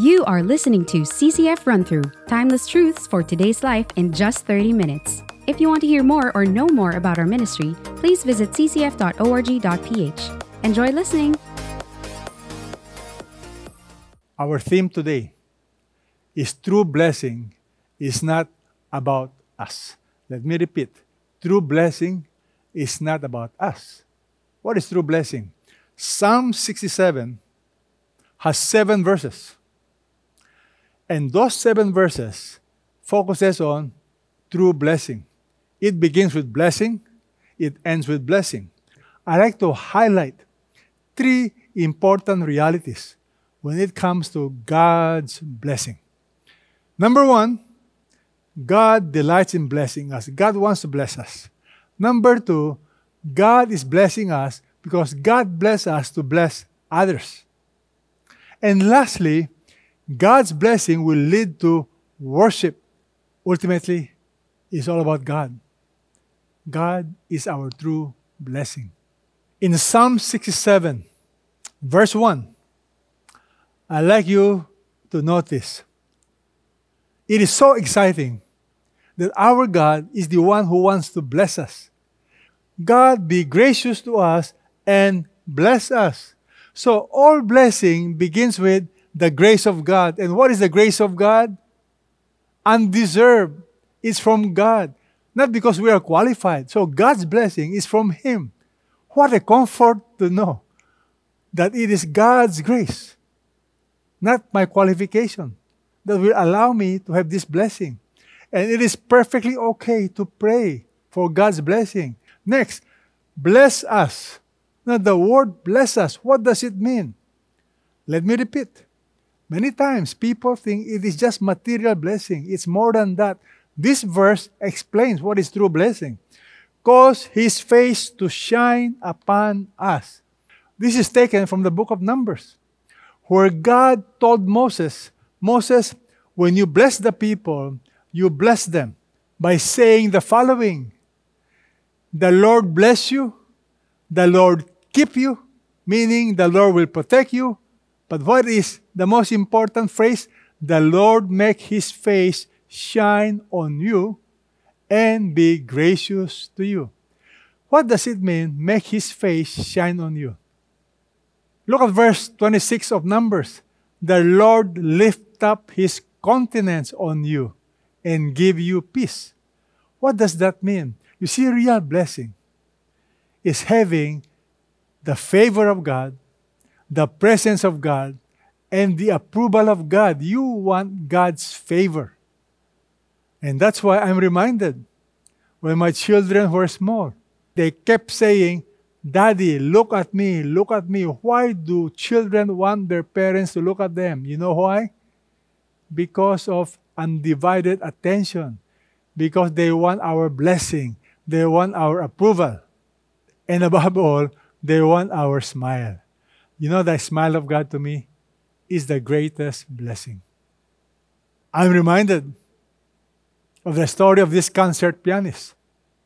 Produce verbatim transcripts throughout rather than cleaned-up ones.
You are listening to C C F Run Through, Timeless Truths for Today's Life in just thirty minutes. If you want to hear more or know more about our ministry, please visit c c f dot org dot p h. Enjoy listening! Our theme today is true blessing is not about us. Let me repeat. True blessing is not about us. What is true blessing? Psalm sixty-seven has seven verses. And those seven verses focuses on true blessing. It begins with blessing. It ends with blessing. I like to highlight three important realities when it comes to God's blessing. Number one, God delights in blessing us. God wants to bless us. Number two, God is blessing us because God blessed us to bless others. And lastly, God's blessing will lead to worship. Ultimately, it's all about God. God is our true blessing. In Psalm sixty-seven, verse one, I'd like you to notice. It is so exciting that our God is the one who wants to bless us. God be gracious to us and bless us. So all blessing begins with the grace of God. And what is the grace of God? Undeserved. It's from God. Not because we are qualified. So God's blessing is from Him. What a comfort to know that it is God's grace, not my qualification, that will allow me to have this blessing. And it is perfectly okay to pray for God's blessing. Next, bless us. Now the word bless us, what does it mean? Let me repeat. Many times people think it is just material blessing. It's more than that. This verse explains what is true blessing. Cause His face to shine upon us. This is taken from the book of Numbers, where God told Moses, Moses, when you bless the people, you bless them by saying the following. The Lord bless you. The Lord keep you, meaning the Lord will protect you. But what is the most important phrase? The Lord make His face shine on you and be gracious to you. What does it mean, make His face shine on you? Look at verse twenty-six of Numbers. The Lord lift up His countenance on you and give you peace. What does that mean? You see, real blessing is having the favor of God, the presence of God, and the approval of God. You want God's favor. And that's why I'm reminded, when my children were small, they kept saying, Daddy, look at me, look at me. Why do children want their parents to look at them? You know why? Because of undivided attention. Because they want our blessing. They want our approval. And above all, they want our smile. You know, the smile of God to me is the greatest blessing. I'm reminded of the story of this concert pianist,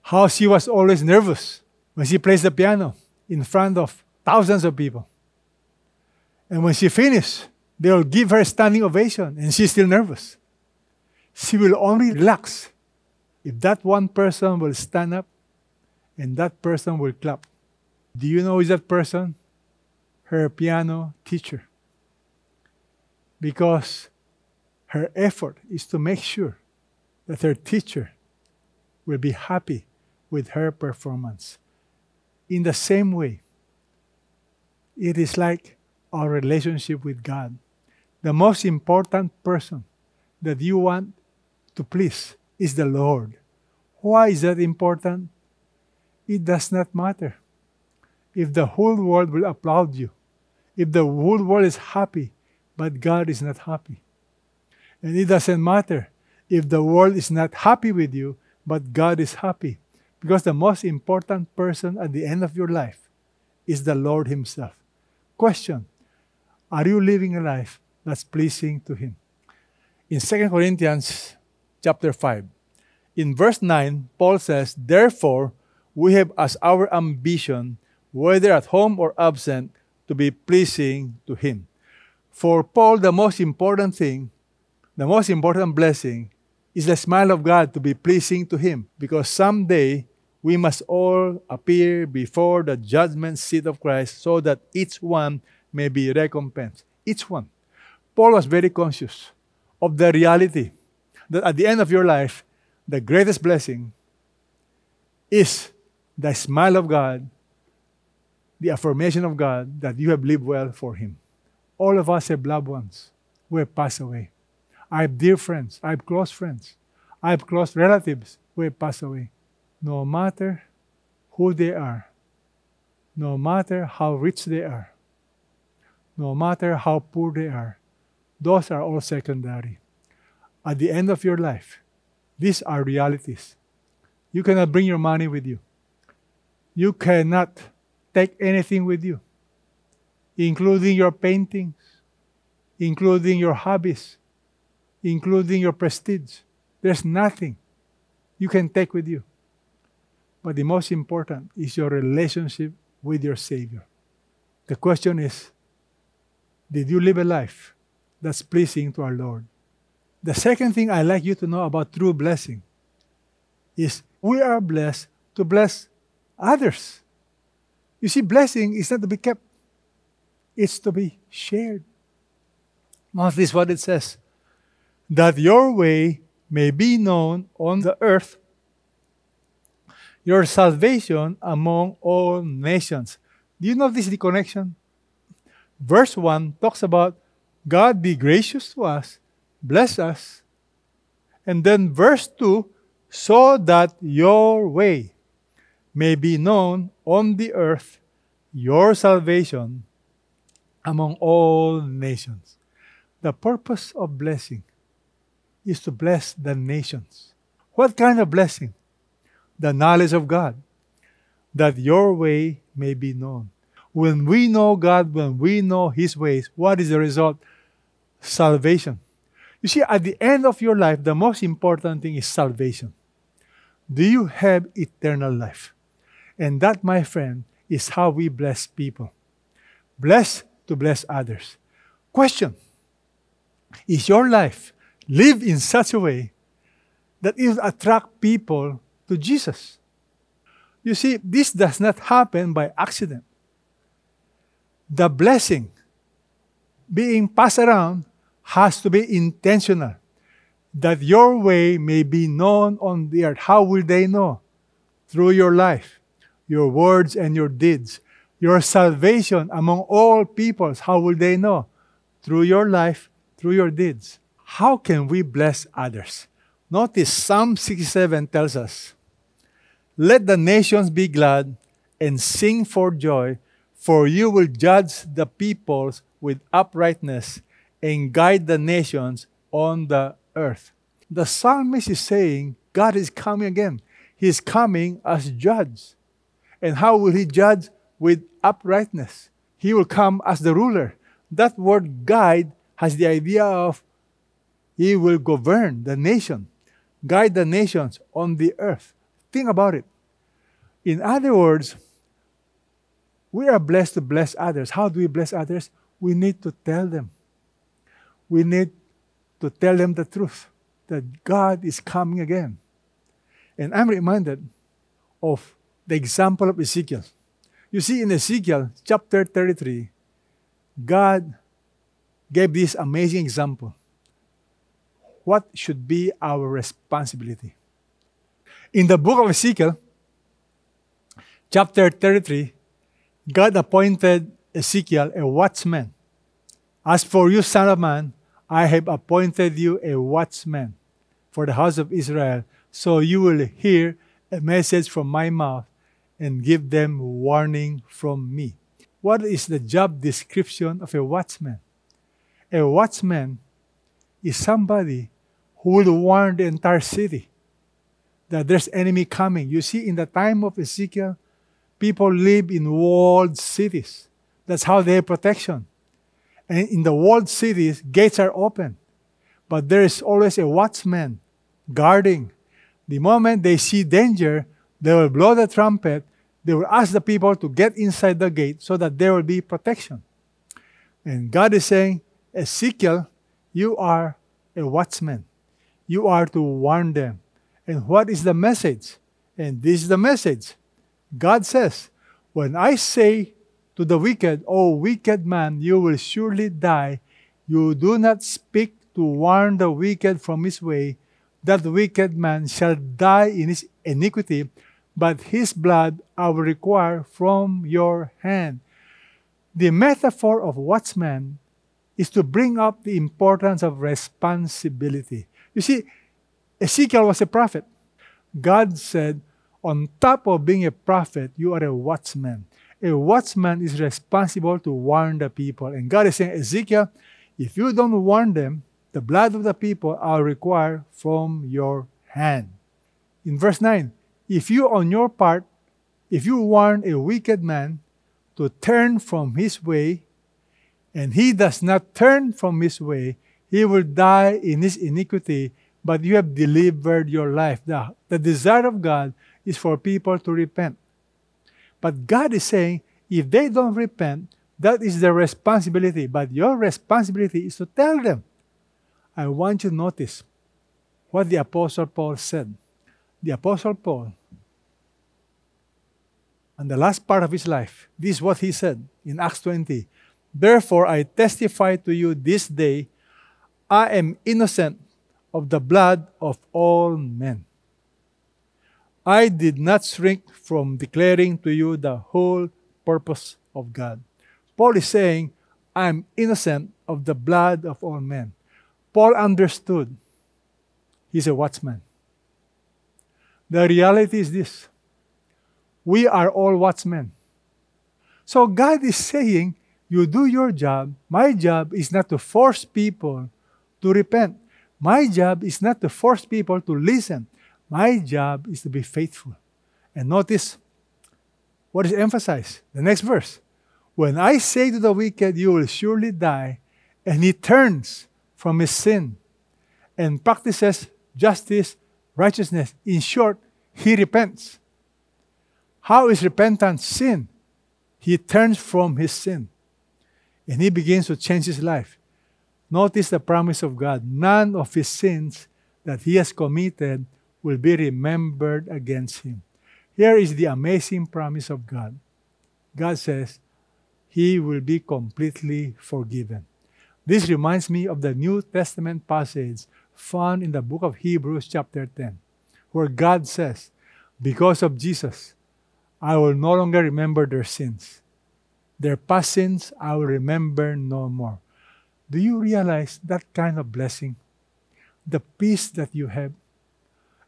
how she was always nervous when she plays the piano in front of thousands of people. And when she finishes, they'll give her a standing ovation, and she's still nervous. She will only relax if that one person will stand up and that person will clap. Do you know who is that person? Her piano teacher. Because her effort is to make sure that her teacher will be happy with her performance. In the same way, it is like our relationship with God. The most important person that you want to please is the Lord. Why is that important? It does not matter if the whole world will applaud you, if the whole world is happy, but God is not happy. And it doesn't matter if the world is not happy with you, but God is happy. Because the most important person at the end of your life is the Lord Himself. Question, are you living a life that's pleasing to Him? In Second Corinthians chapter five, in verse nine, Paul says, Therefore, we have as our ambition, whether at home or absent, to be pleasing to Him. For Paul, the most important thing, the most important blessing is the smile of God to be pleasing to him, because someday we must all appear before the judgment seat of Christ so that each one may be recompensed. Each one. Paul was very conscious of the reality that at the end of your life, the greatest blessing is the smile of God, the affirmation of God that you have lived well for Him. All of us have loved ones who have passed away. I have dear friends. I have close friends. I have close relatives who have passed away. No matter who they are, no matter how rich they are, no matter how poor they are, those are all secondary. At the end of your life, these are realities. You cannot bring your money with you. You cannot take anything with you, including your paintings, including your hobbies, including your prestige. There's nothing you can take with you. But the most important is your relationship with your Savior. The question is, did you live a life that's pleasing to our Lord? The second thing I'd like you to know about true blessing is we are blessed to bless others. You see, blessing is not to be kept. It's to be shared. Notice this is what it says. That your way may be known on the earth, your salvation among all nations. Do you notice the connection? Verse one talks about God be gracious to us, bless us. And then verse two, so that your way may be known on the earth, your salvation among all nations. The purpose of blessing is to bless the nations. What kind of blessing? The knowledge of God, that your way may be known. When we know God, when we know His ways, what is the result? Salvation. You see, at the end of your life, the most important thing is salvation. Do you have eternal life? And that, my friend, is how we bless people. Bless to bless others. Question, is your life lived in such a way that it will attract people to Jesus? You see, this does not happen by accident. The blessing being passed around has to be intentional. That your way may be known on the earth. How will they know? Through your life, your words and your deeds. Your salvation among all peoples. How will they know? Through your life, through your deeds. How can we bless others? Notice Psalm sixty-seven tells us, let the nations be glad and sing for joy, for you will judge the peoples with uprightness and guide the nations on the earth. The psalmist is saying God is coming again. He is coming as judge. And how will He judge? With uprightness. He will come as the ruler. That word guide has the idea of He will govern the nation, guide the nations on the earth. Think about it. In other words, we are blessed to bless others. How do we bless others? We need to tell them. We need to tell them the truth, that God is coming again. And I'm reminded of the example of Ezekiel. You see, in Ezekiel chapter thirty-three, God gave this amazing example. What should be our responsibility? In the book of Ezekiel, chapter thirty-three, God appointed Ezekiel a watchman. As for you, son of man, I have appointed you a watchman for the house of Israel, so you will hear a message from my mouth and give them warning from me. What is the job description of a watchman? A watchman is somebody who will warn the entire city that there's enemy coming. You see, in the time of Ezekiel, people live in walled cities. That's how they have protection. And in the walled cities, gates are open. But there is always a watchman guarding. The moment they see danger, they will blow the trumpet. They will ask the people to get inside the gate so that there will be protection. And God is saying, Ezekiel, you are a watchman. You are to warn them. And what is the message? And this is the message. God says, when I say to the wicked, "O wicked man, you will surely die," you do not speak to warn the wicked from his way. That wicked man shall die in his iniquity, but his blood I will require from your hand. The metaphor of watchman is to bring up the importance of responsibility. You see, Ezekiel was a prophet. God said, on top of being a prophet, you are a watchman. A watchman is responsible to warn the people. And God is saying, Ezekiel, if you don't warn them, the blood of the people I'll require from your hand. In verse nine, if you on your part, if you warn a wicked man to turn from his way, and he does not turn from his way, he will die in his iniquity, but you have delivered your life. The, the desire of God is for people to repent. But God is saying, if they don't repent, that is their responsibility. But your responsibility is to tell them. I want you to notice what the Apostle Paul said. The Apostle Paul, on the last part of his life, this is what he said in Acts twenty. Therefore, I testify to you this day, I am innocent of the blood of all men. I did not shrink from declaring to you the whole purpose of God. Paul is saying, I am innocent of the blood of all men. Paul understood. He's a watchman. The reality is this. We are all watchmen. So God is saying, you do your job. My job is not to force people to repent. My job is not to force people to listen. My job is to be faithful. And notice what is emphasized. The next verse. When I say to the wicked, you will surely die, and he turns from his sin and practices justice, righteousness. In short, he repents. How is repentance sin? He turns from his sin and he begins to change his life. Notice the promise of God. None of his sins that he has committed will be remembered against him. Here is the amazing promise of God. God says he will be completely forgiven. This reminds me of the New Testament passage found in the book of Hebrews chapter ten, where God says, because of Jesus, I will no longer remember their sins. Their past sins I will remember no more. Do you realize that kind of blessing? The peace that you have?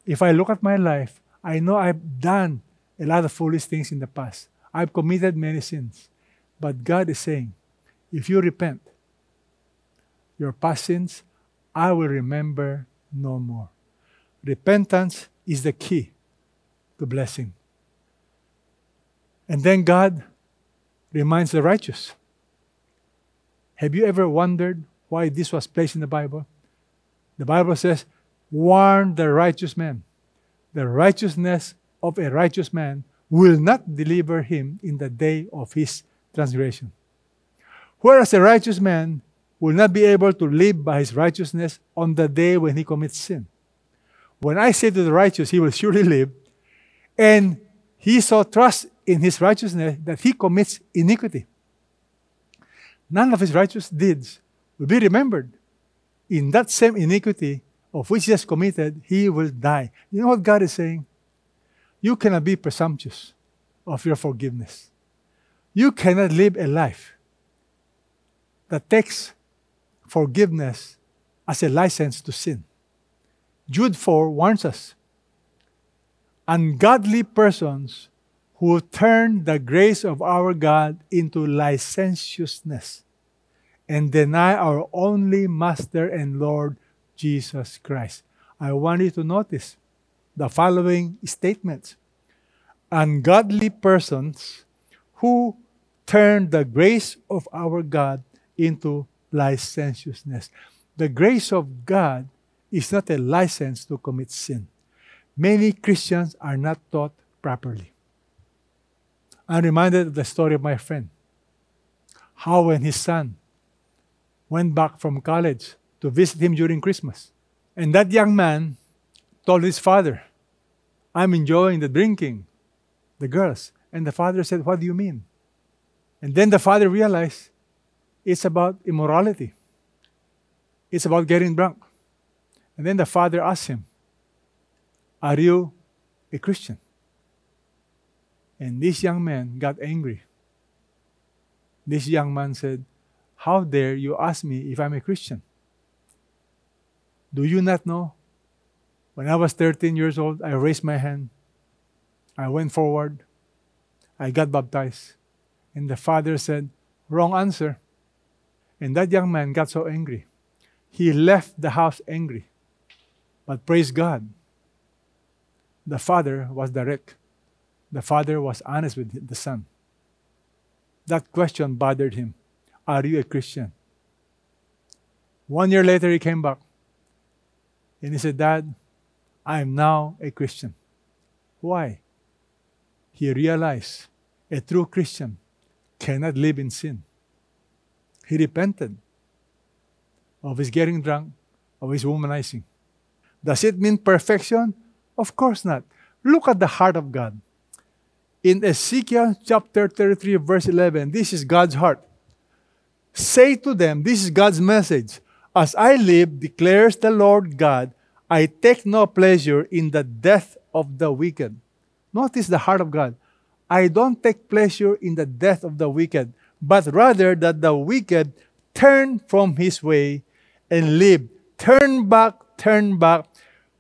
If I look at my life, I know I've done a lot of foolish things in the past. I've committed many sins. But God is saying, if you repent, your past sins, I will remember no more. Repentance is the key to blessing. And then God reminds the righteous. Have you ever wondered why this was placed in the Bible? The Bible says, warn the righteous man. The righteousness of a righteous man will not deliver him in the day of his transgression. Whereas a righteous man will not be able to live by his righteousness on the day when he commits sin. When I say to the righteous, he will surely live, and he so trusts in his righteousness that he commits iniquity. None of his righteous deeds will be remembered. In that same iniquity of which he has committed, he will die. You know what God is saying? You cannot be presumptuous of your forgiveness. You cannot live a life that takes forgiveness as a license to sin. Jude four warns us, ungodly persons who turn the grace of our God into licentiousness and deny our only Master and Lord Jesus Christ. I want you to notice the following statements. Ungodly persons who turn the grace of our God into licentiousness. The grace of God is not a license to commit sin. Many Christians are not taught properly. I'm reminded of the story of my friend, how when his son went back from college to visit him during Christmas. And that young man told his father, "I'm enjoying the drinking, the girls." And the father said, "What do you mean?" And then the father realized it's about immorality. It's about getting drunk. And then the father asked him, "Are you a Christian?" And this young man got angry. This young man said, "How dare you ask me if I'm a Christian? Do you not know? When I was thirteen years old, I raised my hand. I went forward. I got baptized." And the father said, "Wrong answer." And that young man got so angry. He left the house angry. But praise God, the father was direct. The father was honest with the son. That question bothered him. "Are you a Christian?" One year later, he came back. And he said, "Dad, I am now a Christian." Why? He realized a true Christian cannot live in sin. He repented of his getting drunk, of his womanizing. Does it mean perfection? Of course not. Look at the heart of God. In Ezekiel chapter thirty-three, verse eleven, this is God's heart. "Say to them," this is God's message, "As I live, declares the Lord God, I take no pleasure in the death of the wicked." Notice the heart of God. "I don't take pleasure in the death of the wicked, but rather that the wicked turn from his way and live. Turn back, turn back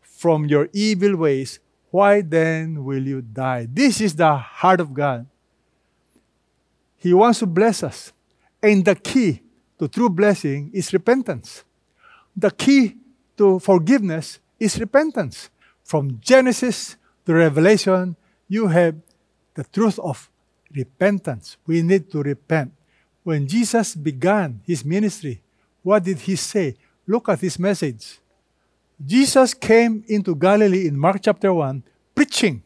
from your evil ways. Why then will you die?" This is the heart of God. He wants to bless us. And the key to true blessing is repentance. The key to forgiveness is repentance. From Genesis to Revelation, you have the truth of repentance. We need to repent. When Jesus began his ministry, what did he say? Look at his message. Jesus came into Galilee in Mark chapter one, preaching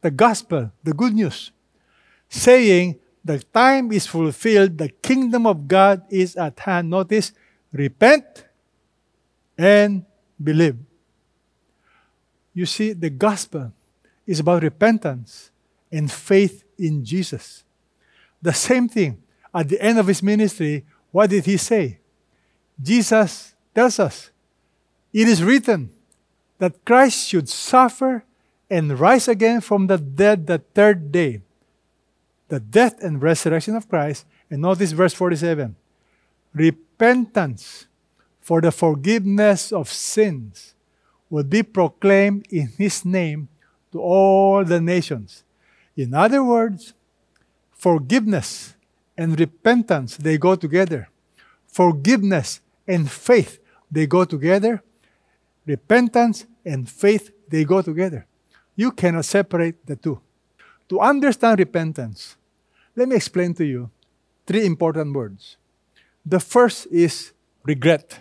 the gospel, the good news, saying, "The time is fulfilled, the kingdom of God is at hand." Notice, repent and believe. You see, the gospel is about repentance and faith in Jesus. The same thing. At the end of his ministry, what did he say? Jesus tells us, "It is written that Christ should suffer and rise again from the dead the third day." The death and resurrection of Christ. And notice verse forty-seven. "Repentance for the forgiveness of sins will be proclaimed in his name to all the nations." In other words, forgiveness and repentance, they go together. Forgiveness and faith, they go together. Repentance and faith, they go together. You cannot separate the two. To understand repentance, let me explain to you three important words. The first is regret.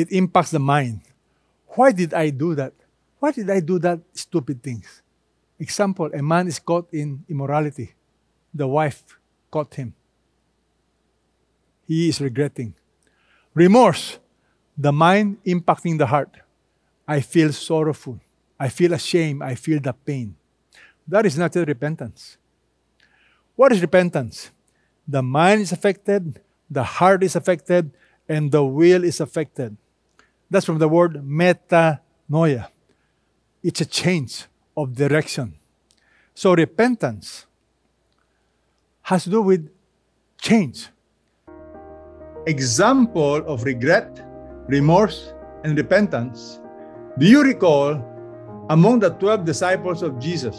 It impacts the mind. Why did I do that? Why did I do that stupid things? Example, a man is caught in immorality. The wife caught him. He is regretting. Remorse. The mind impacting the heart. I feel sorrowful. I feel ashamed. I feel the pain. That is not repentance. What is repentance? The mind is affected, the heart is affected, and the will is affected. That's from the word metanoia. It's a change of direction. So repentance has to do with change. Example of regret, remorse, and repentance. Do you recall among the twelve disciples of Jesus,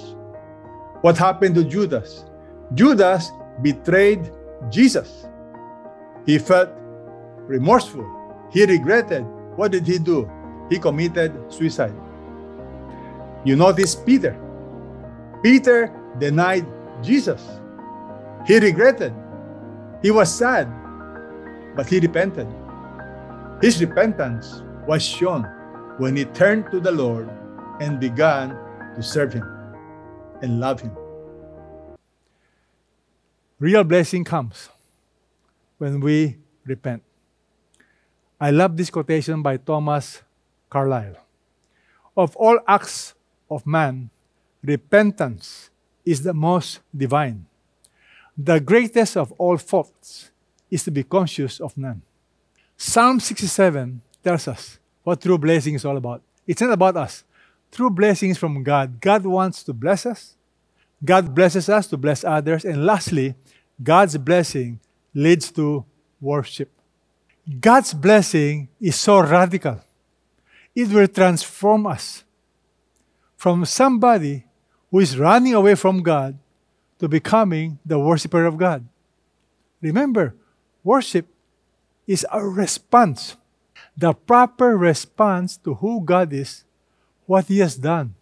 what happened to Judas? Judas betrayed Jesus. He felt remorseful. He regretted. What did he do? He committed suicide. You notice Peter. Peter denied Jesus. He regretted. He was sad, but he repented. His repentance was shown when he turned to the Lord and began to serve him and love him. Real blessing comes when we repent. I love this quotation by Thomas Carlyle. Of all acts of man, repentance is the most divine. The greatest of all faults is to be conscious of none. Psalm sixty-seven tells us what true blessing is all about. It's not about us. True blessing is from God. God wants to bless us. God blesses us to bless others. And lastly, God's blessing leads to worship. God's blessing is so radical. It will transform us from somebody who is running away from God to becoming the worshiper of God. Remember, worship is a response, the proper response to who God is, what He has done.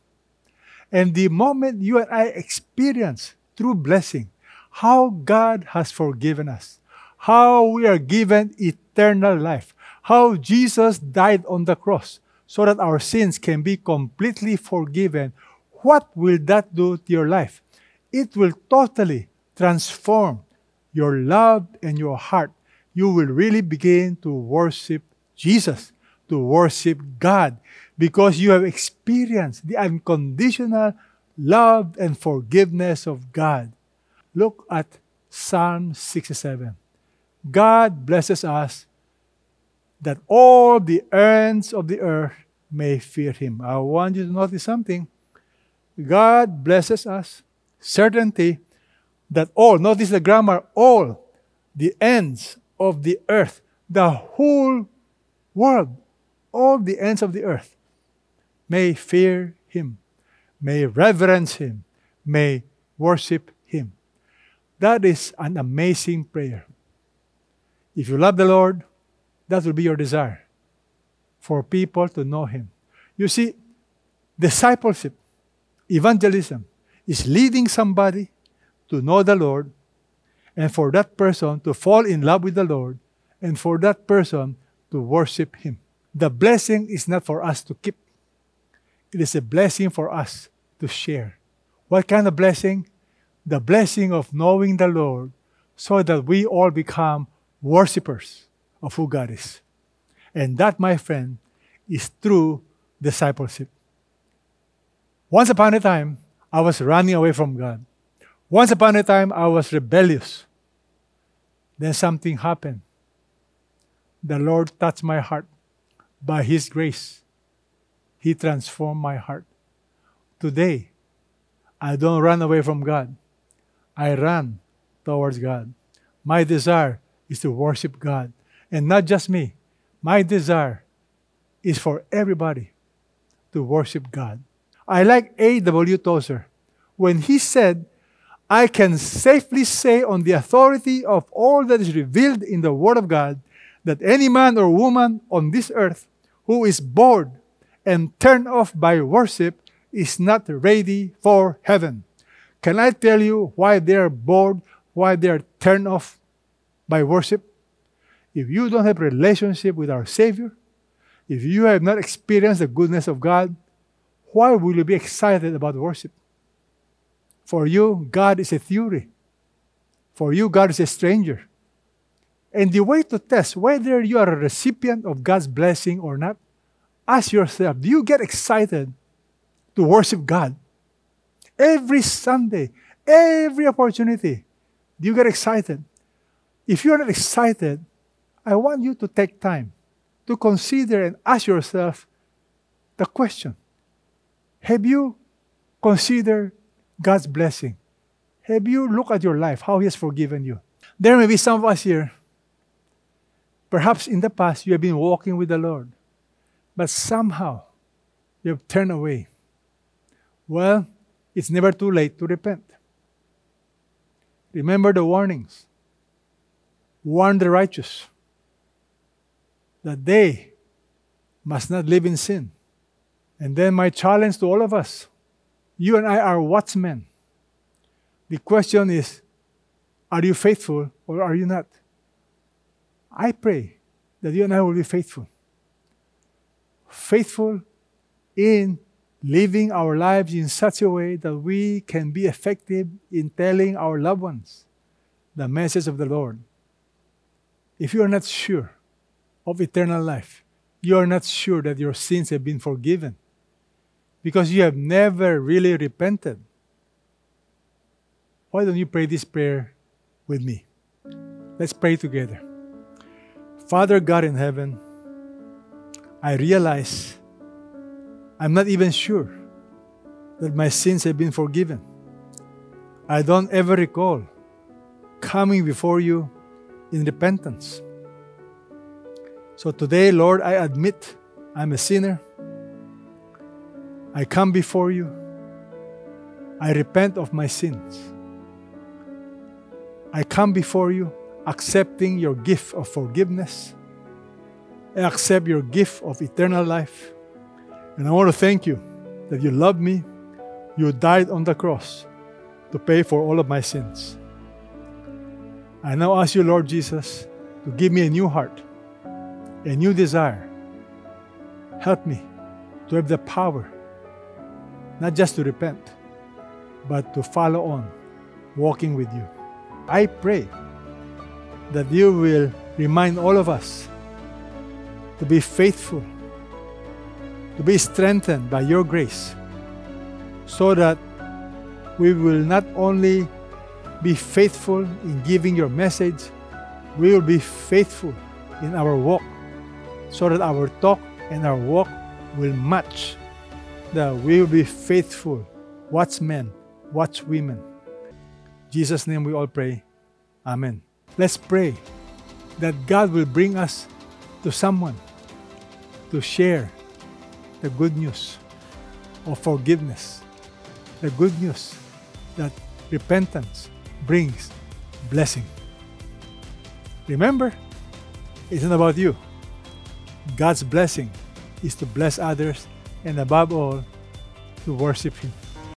And the moment you and I experience true blessing, how God has forgiven us, how we are given eternal life, how Jesus died on the cross so that our sins can be completely forgiven, what will that do to your life? It will totally transform your love and your heart. You will really begin to worship Jesus, to worship God, because you have experienced the unconditional love and forgiveness of God. Look at Psalm sixty-seven. God blesses us that all the ends of the earth may fear Him. I want you to notice something. God blesses us. Certainty that all, notice the grammar, all the ends of the earth, the whole world, all the ends of the earth may fear Him, may reverence Him, may worship Him. That is an amazing prayer. If you love the Lord, that will be your desire, for people to know Him. You see, discipleship, evangelism, is leading somebody to know the Lord, and for that person to fall in love with the Lord, and for that person to worship Him. The blessing is not for us to keep. It is a blessing for us to share. What kind of blessing? The blessing of knowing the Lord so that we all become worshipers of who God is. And that, my friend, is true discipleship. Once upon a time, I was running away from God. Once upon a time, I was rebellious. Then something happened. The Lord touched my heart. By His grace, He transformed my heart. Today, I don't run away from God. I run towards God. My desire is to worship God. And not just me. My desire is for everybody to worship God. I like A W Tozer when he said, I can safely say on the authority of all that is revealed in the Word of God that any man or woman on this earth who is bored and turned off by worship is not ready for heaven. Can I tell you why they are bored, why they are turned off by worship? If you don't have a relationship with our Savior, if you have not experienced the goodness of God, why will you be excited about worship? For you, God is a theory. For you, God is a stranger. And the way to test whether you are a recipient of God's blessing or not, ask yourself, do you get excited to worship God? Every Sunday, every opportunity, do you get excited? If you are not excited, I want you to take time to consider and ask yourself the question. Have you considered God's blessing? Have you looked at your life, how He has forgiven you? There may be some of us here, perhaps in the past you have been walking with the Lord, but somehow you have turned away. Well, it's never too late to repent. Remember the warnings. Warn the righteous that they must not live in sin. And then my challenge to all of us, you and I are watchmen. The question is, are you faithful or are you not? I pray that you and I will be faithful. Faithful in living our lives in such a way that we can be effective in telling our loved ones the message of the Lord. If you are not sure of eternal life. You are not sure that your sins have been forgiven because you have never really repented. Why don't you pray this prayer with me? Let's pray together. Father God in heaven, I realize I'm not even sure that my sins have been forgiven. I don't ever recall coming before you in repentance. So today, Lord, I admit I'm a sinner. I come before you. I repent of my sins. I come before you accepting your gift of forgiveness. I accept your gift of eternal life. And I want to thank you that you loved me. You died on the cross to pay for all of my sins. I now ask you, Lord Jesus, to give me a new heart, a new desire. Help me to have the power, not just to repent, but to follow on, walking with you. I pray that you will remind all of us to be faithful, to be strengthened by your grace, so that we will not only be faithful in giving your message, we will be faithful in our walk, so that our talk and our walk will match, that we will be faithful, watch men, watch women. In Jesus' name we all pray. Amen. Let's pray that God will bring us to someone to share the good news of forgiveness, the good news that repentance brings blessing. Remember, it's not about you. God's blessing is to bless others and above all, to worship Him.